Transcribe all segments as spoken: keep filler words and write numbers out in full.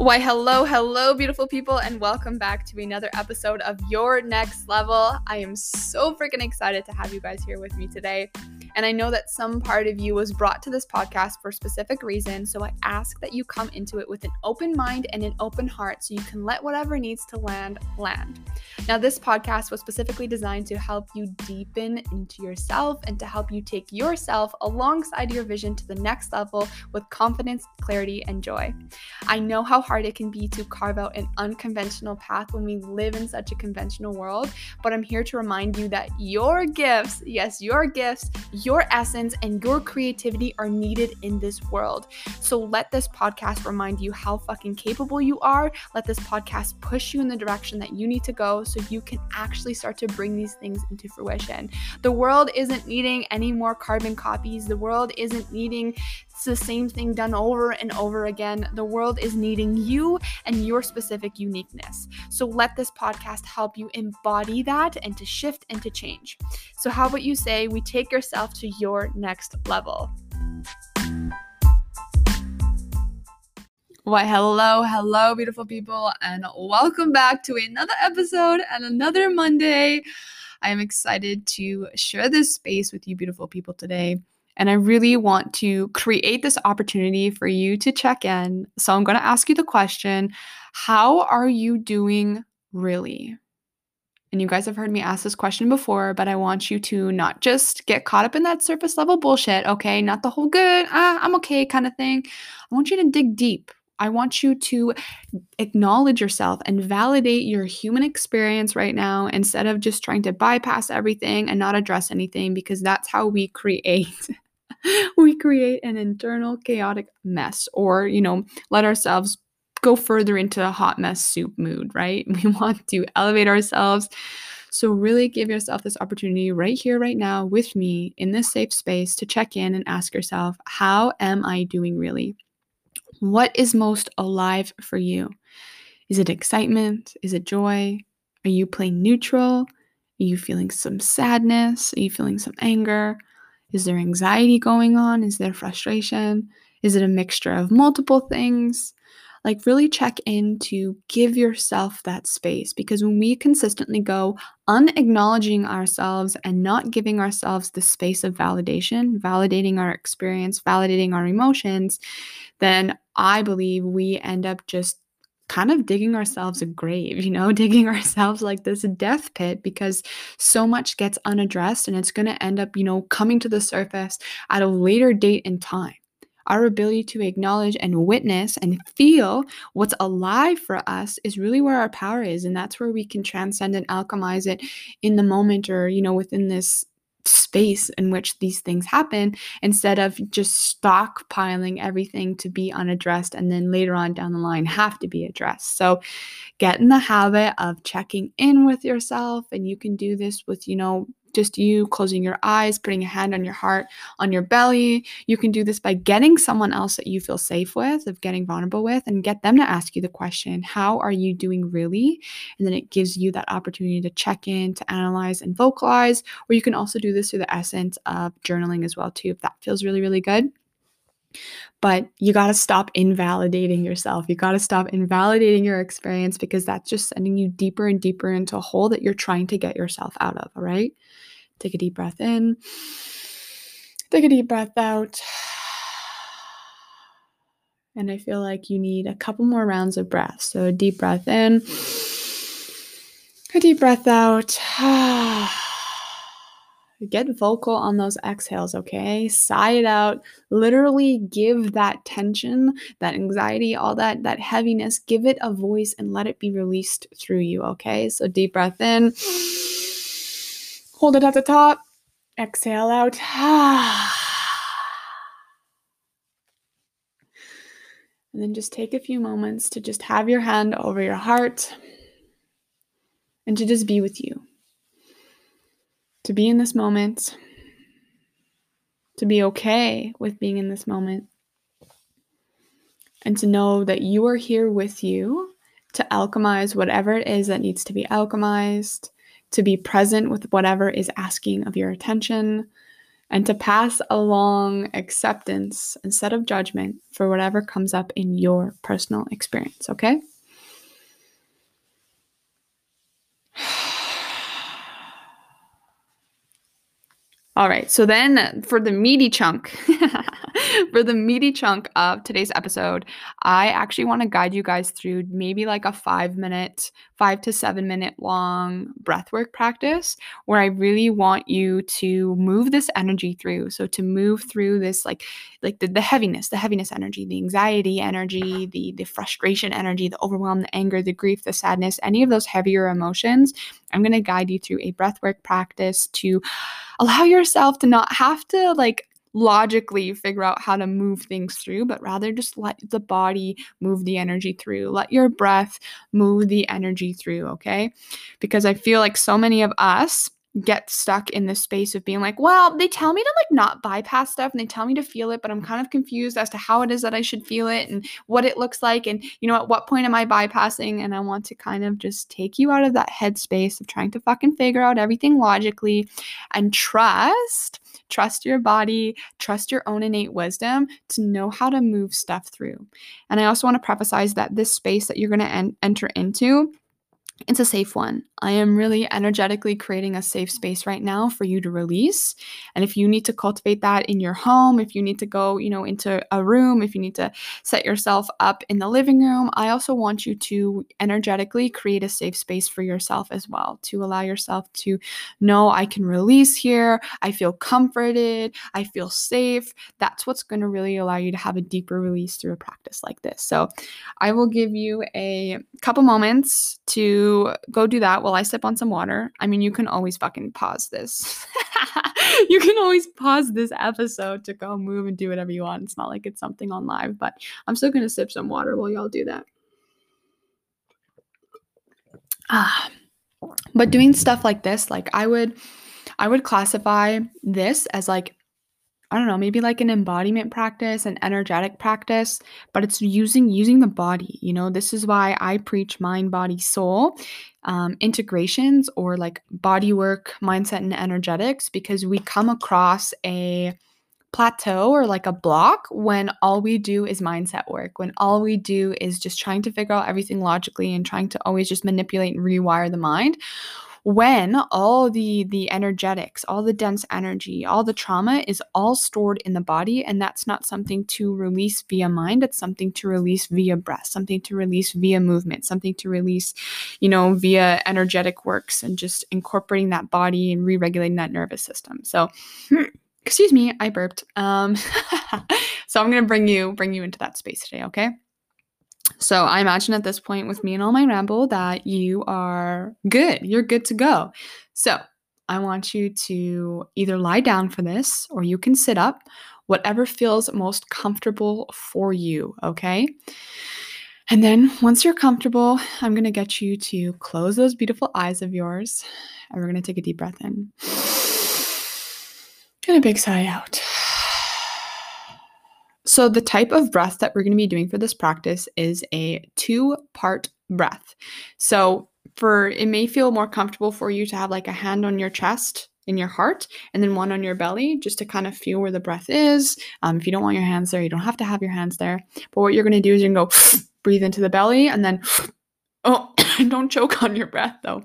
Why, hello, hello, beautiful people, and welcome back to another episode of Your Next Level. I am so freaking excited to have you guys here with me today. And I know that some part of you was brought to this podcast for a specific reason, so I ask that you come into it with an open mind and an open heart so you can let whatever needs to land, land. Now, this podcast was specifically designed to help you deepen into yourself and to help you take yourself alongside your vision to the next level with confidence, clarity, and joy. I know how hard it can be to carve out an unconventional path when we live in such a conventional world, but I'm here to remind you that your gifts, yes, your gifts, your essence, and your creativity are needed in this world. So let this podcast remind you how fucking capable you are. Let this podcast push you in the direction that you need to go so you can actually start to bring these things into fruition. The world isn't needing any more carbon copies. The world isn't needing the same thing done over and over again. The world is needing you and your specific uniqueness. So let this podcast help you embody that and to shift and to change. So how about you say we take yourself to your next level? Why, hello, hello, beautiful people, and welcome back to another episode and another Monday. I am excited to share this space with you beautiful people today. And I really want to create this opportunity for you to check in. So I'm going to ask you the question, how are you doing really? And you guys have heard me ask this question before, but I want you to not just get caught up in that surface level bullshit, okay? Not the whole good, ah, I'm okay kind of thing. I want you to dig deep. I want you to acknowledge yourself and validate your human experience right now instead of just trying to bypass everything and not address anything, because that's how we create. We create an internal chaotic mess, or, you know, let ourselves go further into a hot mess soup mood, right? We want to elevate ourselves. So really give yourself this opportunity right here, right now with me in this safe space to check in and ask yourself, how am I doing really? What is most alive for you? Is it excitement? Is it joy? Are you playing neutral? Are you feeling some sadness? Are you feeling some anger? Is there anxiety going on? Is there frustration? Is it a mixture of multiple things? Like, really check in to give yourself that space, because when we consistently go unacknowledging ourselves and not giving ourselves the space of validation, validating our experience, validating our emotions, then I believe we end up just kind of digging ourselves a grave, you know, digging ourselves like this death pit, because so much gets unaddressed and it's going to end up, you know, coming to the surface at a later date and time. Our ability to acknowledge and witness and feel what's alive for us is really where our power is. And that's where we can transcend and alchemize it in the moment, or, you know, within this space in which these things happen, instead of just stockpiling everything to be unaddressed and then later on down the line have to be addressed. So get in the habit of checking in with yourself, and you can do this with, you know, just you closing your eyes, putting a hand on your heart, on your belly. You can do this by getting someone else that you feel safe with, of getting vulnerable with, and get them to ask you the question, how are you doing really? And then it gives you that opportunity to check in, to analyze and vocalize. Or you can also do this through the essence of journaling as well too, if that feels really, really good. But you got to stop invalidating yourself. You got to stop invalidating your experience, because that's just sending you deeper and deeper into a hole that you're trying to get yourself out of. All right. Take a deep breath in. Take a deep breath out. And I feel like you need a couple more rounds of breath. So a deep breath in. A deep breath out. Get vocal on those exhales, okay? Sigh it out. Literally give that tension, that anxiety, all that, that heaviness, give it a voice and let it be released through you, okay? So deep breath in. Hold it at the top. Exhale out. And then just take a few moments to just have your hand over your heart and to just be with you. To be in this moment, to be okay with being in this moment, and to know that you are here with you to alchemize whatever it is that needs to be alchemized, to be present with whatever is asking of your attention, and to pass along acceptance instead of judgment for whatever comes up in your personal experience, okay? All right, so then for the meaty chunk, for the meaty chunk of today's episode, I actually want to guide you guys through maybe like a five minute, five to seven minute long breathwork practice where I really want you to move this energy through. So to move through this, like, like the, the heaviness, the heaviness energy, the anxiety energy, the, the frustration energy, the overwhelm, the anger, the grief, the sadness, any of those heavier emotions. I'm going to guide you through a breathwork practice to allow yourself to not have to like logically figure out how to move things through, but rather just let the body move the energy through. Let your breath move the energy through, okay? Because I feel like so many of us get stuck in this space of being like, well, they tell me to like not bypass stuff and they tell me to feel it, but I'm kind of confused as to how it is that I should feel it and what it looks like. And you know, at what point am I bypassing? And I want to kind of just take you out of that headspace of trying to fucking figure out everything logically and trust, trust your body, trust your own innate wisdom to know how to move stuff through. And I also want to preface that this space that you're going to en- enter into, it's a safe one. I am really energetically creating a safe space right now for you to release. And if you need to cultivate that in your home, if you need to go, you know, into a room, if you need to set yourself up in the living room, I also want you to energetically create a safe space for yourself as well, to allow yourself to know I can release here. I feel comforted. I feel safe. That's what's going to really allow you to have a deeper release through a practice like this. So I will give you a couple moments to go do that while I sip on some water. I mean, you can always fucking pause this. You can always pause this episode to go move and do whatever you want. It's not like it's something on live, but I'm still going to sip some water while y'all do that. Ah, but doing stuff like this, like I would, I would classify this as like, I don't know, maybe like an embodiment practice, an energetic practice, but it's using using the body. You know, this is why I preach mind, body, soul um, integrations, or like body work, mindset, and energetics, because we come across a plateau or like a block when all we do is mindset work, when all we do is just trying to figure out everything logically and trying to always just manipulate and rewire the mind. When all the the energetics, all the dense energy, all the trauma is all stored in the body, and that's not something to release via mind. It's something to release via breath, something to release via movement, something to release, you know, via energetic works and just incorporating that body and re-regulating that nervous system. So, excuse me, I burped. Um, so I'm gonna bring you bring you into that space today, okay? So I imagine at this point with me and all my ramble that you are good. You're good to go. So I want you to either lie down for this or you can sit up, whatever feels most comfortable for you, okay? And then once you're comfortable, I'm going to get you to close those beautiful eyes of yours, and we're going to take a deep breath in and a big sigh out. So the type of breath that we're going to be doing for this practice is a two-part breath. So for it may feel more comfortable for you to have like a hand on your chest, in your heart, and then one on your belly, just to kind of feel where the breath is. Um, if you don't want your hands there, you don't have to have your hands there. But what you're going to do is you're going to go breathe into the belly, and then, oh, don't choke on your breath though.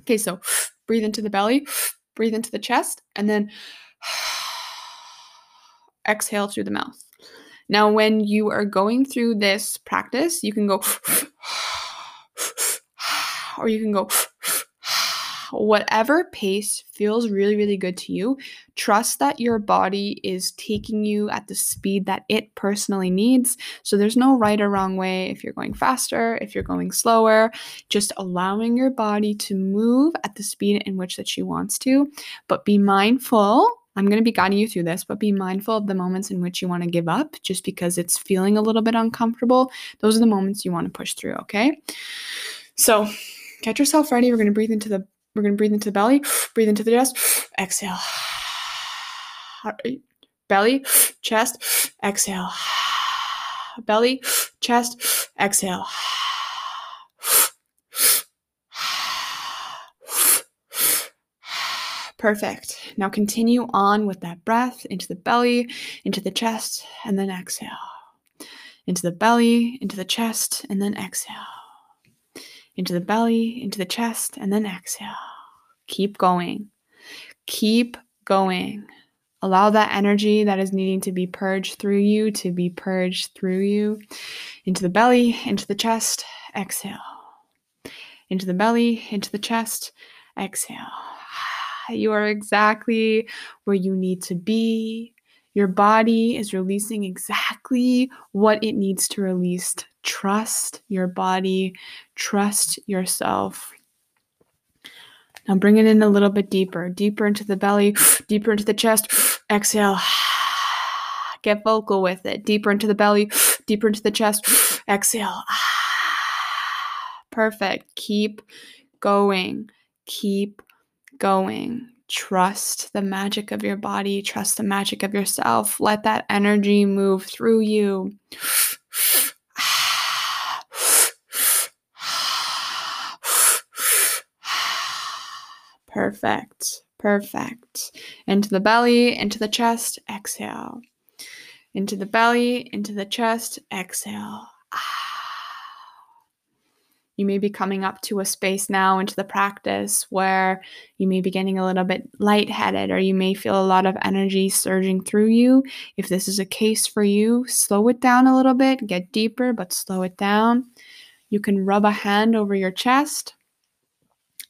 Okay, so breathe into the belly, breathe into the chest, and then exhale through the mouth. Now, when you are going through this practice, you can go, or you can go, whatever pace feels really, really good to you. Trust that your body is taking you at the speed that it personally needs. So there's no right or wrong way if you're going faster, if you're going slower, just allowing your body to move at the speed in which that she wants to, but be mindful. I'm going to be guiding you through this, but be mindful of the moments in which you want to give up just because it's feeling a little bit uncomfortable. Those are the moments you want to push through, okay? So get yourself ready. We're going to breathe into the we're going to breathe into the belly, breathe into the chest, exhale. Belly, chest, exhale. Belly, chest, exhale. Perfect. Now continue on with that breath into the belly, into the chest, and then exhale. Into the belly, into the chest, and then exhale. Into the belly, into the chest, and then exhale. Keep going. Keep going. Allow that energy that is needing to be purged through you to be purged through you. Into the belly, into the chest, exhale. Into the belly, into the chest, exhale. You are exactly where you need to be. Your body is releasing exactly what it needs to release. Trust your body. Trust yourself. Now bring it in a little bit deeper. Deeper into the belly. Deeper into the chest. Exhale. Get vocal with it. Deeper into the belly. Deeper into the chest. Exhale. Perfect. Keep going. Keep going. Trust the magic of your body. Trust the magic of yourself. Let that energy move through you. Perfect. Perfect. Into the belly, into the chest, exhale. Into the belly, into the chest, exhale. You may be coming up to a space now into the practice where you may be getting a little bit lightheaded, or you may feel a lot of energy surging through you. If this is a case for you, slow it down a little bit, get deeper, but slow it down. You can rub a hand over your chest,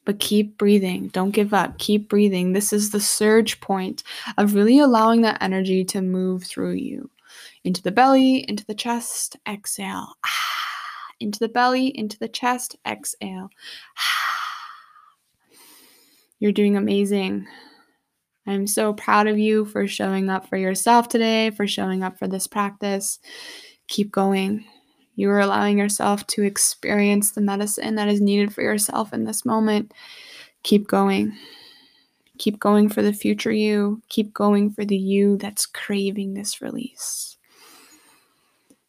but keep breathing. Don't give up. Keep breathing. This is the surge point of really allowing that energy to move through you. Into the belly, into the chest, exhale. Into the belly, into the chest, exhale. You're doing amazing. I'm so proud of you for showing up for yourself today, for showing up for this practice. Keep going. You are allowing yourself to experience the medicine that is needed for yourself in this moment. Keep going. Keep going for the future you. Keep going for the you that's craving this release.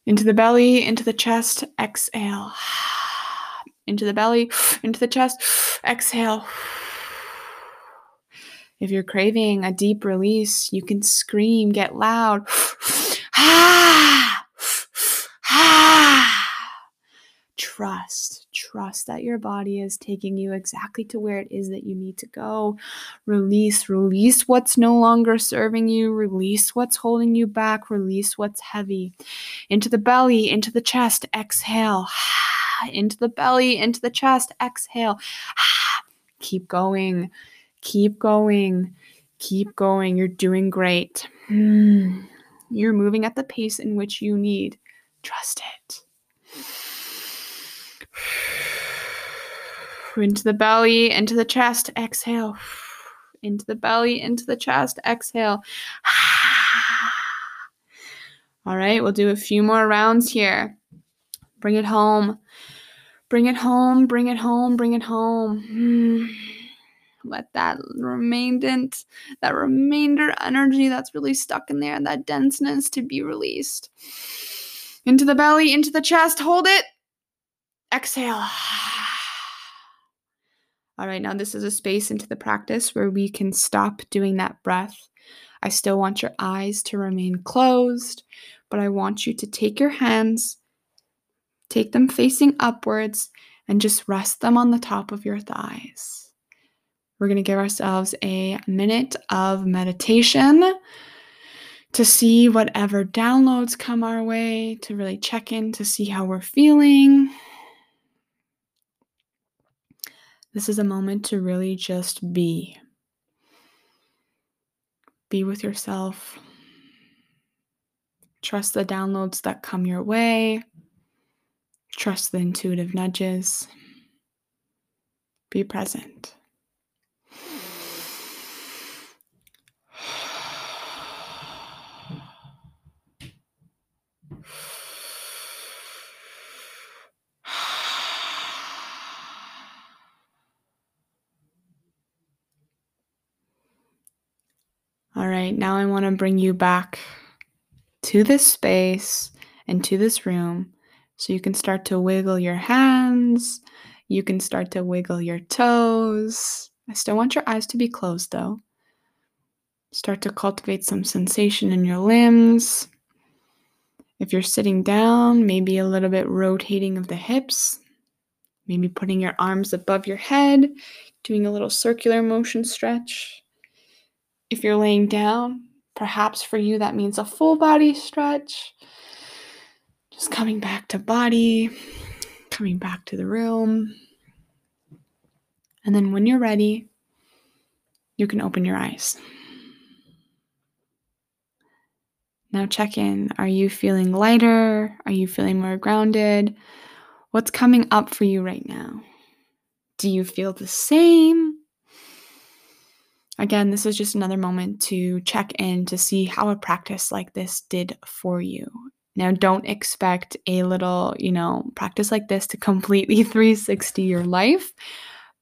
Into the belly, into the chest, exhale. Into the belly, into the chest, exhale. If you're craving a deep release, you can scream, get loud. Trust, trust that your body is taking you exactly to where it is that you need to go. Release, release what's no longer serving you. Release what's holding you back. Release what's heavy. Into the belly, into the chest, exhale. Into the belly, into the chest, exhale. Keep going, keep going, keep going. You're doing great. You're moving at the pace in which you need. Trust it. Into the belly, into the chest, exhale. Into the belly, into the chest, exhale. All right, we'll do a few more rounds here. Bring it home. Bring it home, bring it home, bring it home. Let that remainder, that remainder energy that's really stuck in there, that denseness to be released. Into the belly, into the chest, hold it. Exhale. All right, now this is a space into the practice where we can stop doing that breath. I still want your eyes to remain closed, but I want you to take your hands, take them facing upwards, and just rest them on the top of your thighs. We're going to give ourselves a minute of meditation to see whatever downloads come our way, to really check in to see how we're feeling. This is a moment to really just be. Be with yourself. Trust the downloads that come your way. Trust the intuitive nudges. Be present. All right, now I want to bring you back to this space and to this room so you can start to wiggle your hands. You can start to wiggle your toes. I still want your eyes to be closed, though. Start to cultivate some sensation in your limbs. If you're sitting down, maybe a little bit rotating of the hips, maybe putting your arms above your head, doing a little circular motion stretch. If you're laying down, perhaps for you that means a full body stretch. Just coming back to body, coming back to the room. And then when you're ready, you can open your eyes. Now check in. Are you feeling lighter? Are you feeling more grounded? What's coming up for you right now? Do you feel the same? Again, this is just another moment to check in to see how a practice like this did for you. Now, don't expect a little, you know, practice like this to completely three sixty your life,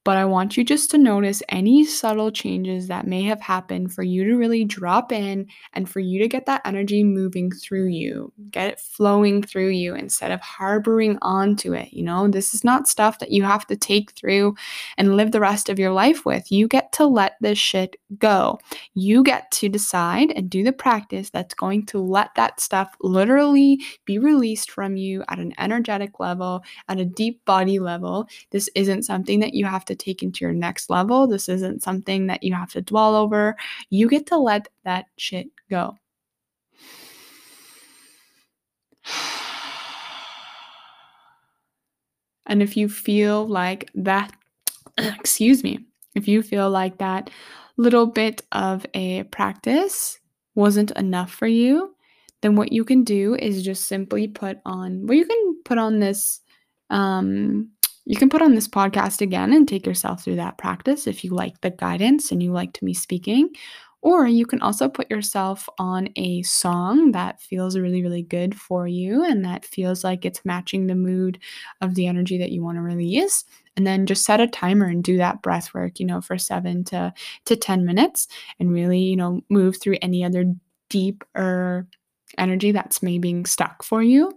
but I want you just to notice any subtle changes that may have happened for you to really drop in and for you to get that energy moving through you, get it flowing through you instead of harboring onto it. You know, this is not stuff that you have to take through and live the rest of your life with. You get to let this shit go. You get to decide and do the practice that's going to let that stuff literally be released from you at an energetic level, at a deep body level. This isn't something that you have to to take into your next level. This isn't something that you have to dwell over. You get to let that shit go. And if you feel like that, excuse me, if you feel like that little bit of a practice wasn't enough for you, then what you can do is just simply put on, well, you can put on this, um, You can put on this podcast again and take yourself through that practice if you like the guidance and you liked me speaking. Or you can also put yourself on a song that feels really, really good for you and that feels like it's matching the mood of the energy that you want to release. And then just set a timer and do that breath work, you know, for seven to, to ten minutes and really, you know, move through any other deeper energy that's maybe being stuck for you.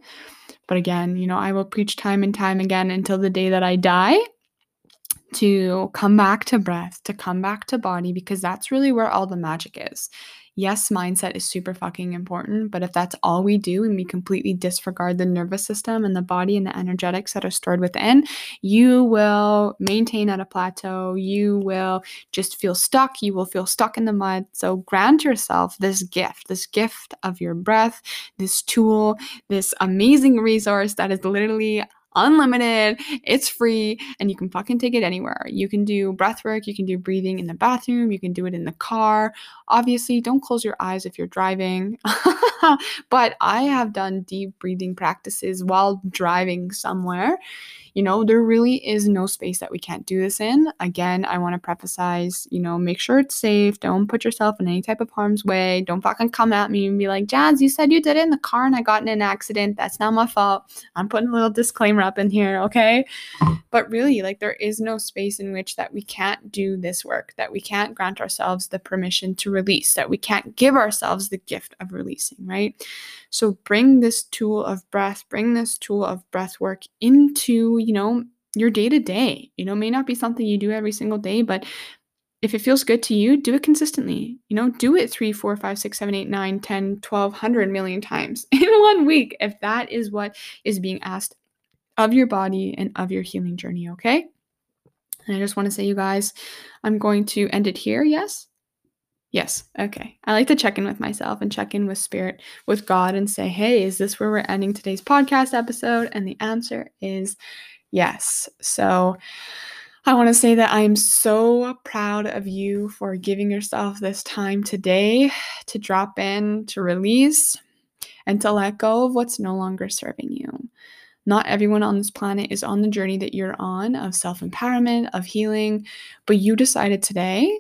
But again, you know, I will preach time and time again until the day that I die to come back to breath, to come back to body, because that's really where all the magic is. Yes, mindset is super fucking important, but if that's all we do and we completely disregard the nervous system and the body and the energetics that are stored within, you will maintain at a plateau. You will just feel stuck. You will feel stuck in the mud. So grant yourself this gift, this gift of your breath, this tool, this amazing resource that is literally unlimited, it's free, and you can fucking take it anywhere. You can do breath work, you can do breathing in the bathroom, you can do it in the car. Obviously, don't close your eyes if you're driving, but I have done deep breathing practices while driving somewhere. You know, there really is no space that we can't do this in. Again, I want to preface, you know, make sure it's safe. Don't put yourself in any type of harm's way. Don't fucking come at me and be like, Jazz, you said you did it in the car and I got in an accident. That's not my fault. I'm putting a little disclaimer up in here, okay? But really, like, there is no space in which that we can't do this work, that we can't grant ourselves the permission to release, that we can't give ourselves the gift of releasing, right? So bring this tool of breath, bring this tool of breath work into you know, your day-to-day. You know, it may not be something you do every single day, but if it feels good to you, do it consistently. You know, do it three, four, five, six, seven, eight, nine, ten, twelve, one hundred million times in one week if that is what is being asked of your body and of your healing journey, okay? And I just want to say, you guys, I'm going to end it here, yes? Yes, okay. I like to check in with myself and check in with spirit, with God, and say, hey, is this where we're ending today's podcast episode? And the answer is yes. So I want to say that I am so proud of you for giving yourself this time today to drop in, to release, and to let go of what's no longer serving you. Not everyone on this planet is on the journey that you're on of self-empowerment, of healing, but you decided today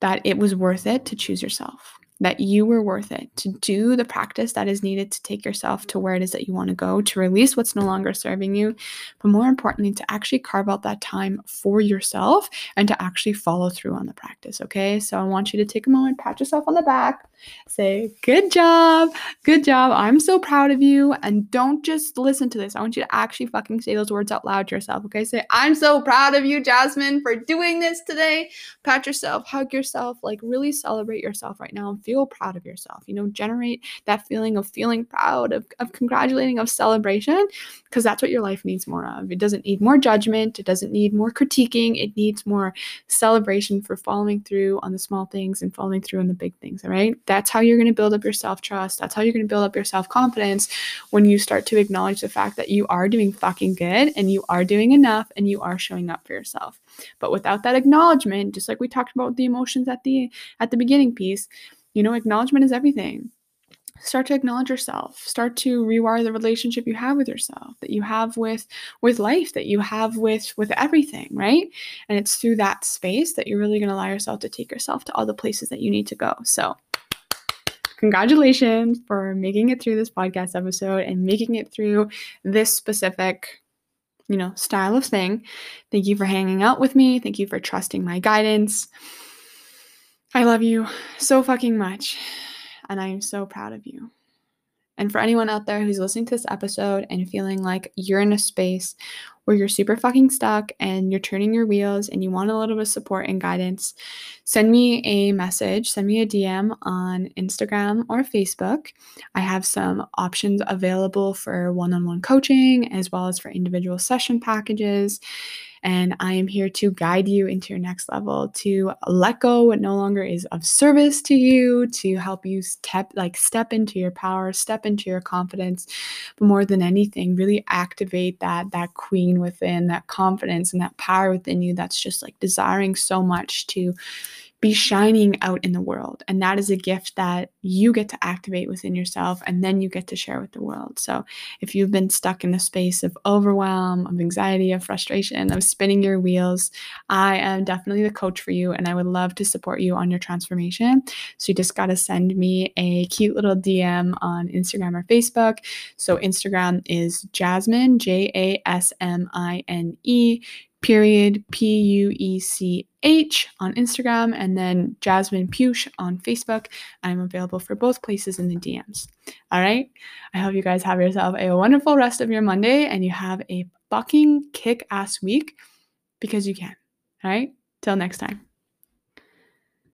that it was worth it to choose yourself, that you were worth it to do the practice that is needed to take yourself to where it is that you want to go, to release what's no longer serving you, but more importantly, to actually carve out that time for yourself and to actually follow through on the practice, okay? So I want you to take a moment, pat yourself on the back, Say, good job. Good job. I'm so proud of you. And don't just listen to this. I want you to actually fucking say those words out loud to yourself. Okay. Say, I'm so proud of you, Jasmine, for doing this today. Pat yourself, hug yourself, like really celebrate yourself right now and feel proud of yourself. You know, generate that feeling of feeling proud, of, of congratulating, of celebration, because that's what your life needs more of. It doesn't need more judgment. It doesn't need more critiquing. It needs more celebration for following through on the small things and following through on the big things. All right. That's how you're going to build up your self-trust. That's how you're going to build up your self-confidence, when you start to acknowledge the fact that you are doing fucking good and you are doing enough and you are showing up for yourself. But without that acknowledgement, just like we talked about the emotions at the at the beginning piece, you know, acknowledgement is everything. Start to acknowledge yourself. Start to rewire the relationship you have with yourself, that you have with with life, that you have with with everything, right? And it's through that space that you're really going to allow yourself to take yourself to all the places that you need to go. So congratulations for making it through this podcast episode and making it through this specific, you know, style of thing. Thank you for hanging out with me. Thank you for trusting my guidance. I love you so fucking much, and I am so proud of you. And for anyone out there who's listening to this episode and feeling like you're in a space where you're super fucking stuck and you're turning your wheels and you want a little bit of support and guidance, send me a message, send me a D M on Instagram or Facebook. I have some options available for one-on-one coaching as well as for individual session packages. And I am here to guide you into your next level, to let go what no longer is of service to you, to help you step, like step into your power, step into your confidence, but more than anything, really activate that, that queen within, that confidence and that power within you that's just like desiring so much to be shining out in the world. And that is a gift that you get to activate within yourself, and then you get to share with the world. So if you've been stuck in the space of overwhelm, of anxiety, of frustration, of spinning your wheels, I am definitely the coach for you, and I would love to support you on your transformation. So you just got to send me a cute little D M on Instagram or Facebook. So Instagram is Jasmine, J A S M I N E, period, P U E C H on Instagram, and then Jasmine Puch on Facebook. I'm available for both places in the D Ms. All right. I hope you guys have yourself a wonderful rest of your Monday and you have a fucking kick-ass week, because you can. All right. Till next time.